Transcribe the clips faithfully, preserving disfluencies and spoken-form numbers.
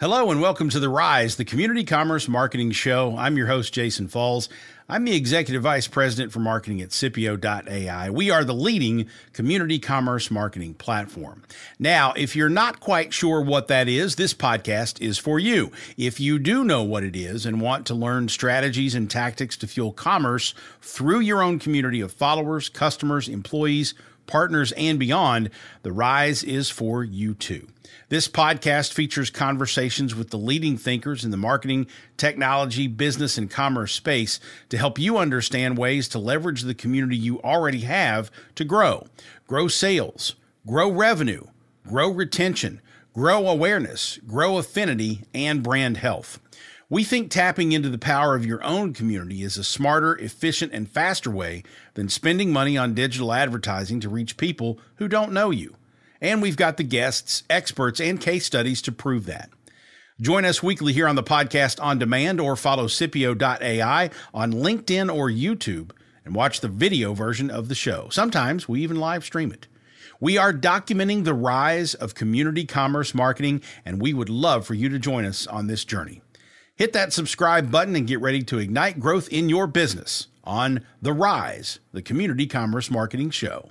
Hello and welcome to The Rise, the Community Commerce Marketing Show. I'm your host, Jason Falls. I'm the Executive Vice President for Marketing at C I P I O dot A I. We are the leading community commerce marketing platform. Now, if you're not quite sure what that is, this podcast is for you. If you do know what it is and want to learn strategies and tactics to fuel commerce through your own community of followers, customers, employees, partners, and beyond, The Rise is for you too. This podcast features conversations with the leading thinkers in the marketing, technology, business, and commerce space to help you understand ways to leverage the community you already have to grow. Grow sales, grow revenue, grow retention, grow awareness, grow affinity, and brand health. We think tapping into the power of your own community is a smarter, efficient, and faster way than spending money on digital advertising to reach people who don't know you. And we've got the guests, experts, and case studies to prove that. Join us weekly here on the podcast on demand or follow C I P I O dot A I on LinkedIn or YouTube and watch the video version of the show. Sometimes we even live stream it. We are documenting the rise of community commerce marketing, and we would love for you to join us on this journey. Hit that subscribe button and get ready to ignite growth in your business on The Rise, the Community Commerce Marketing Show.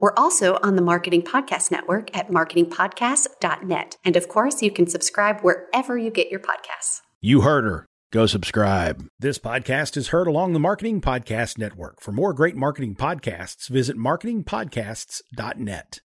We're also on the Marketing Podcast Network at marketing podcasts dot net. And of course, you can subscribe wherever you get your podcasts. You heard her. Go subscribe. This podcast is heard along the Marketing Podcast Network. For more great marketing podcasts, visit marketing podcasts dot net.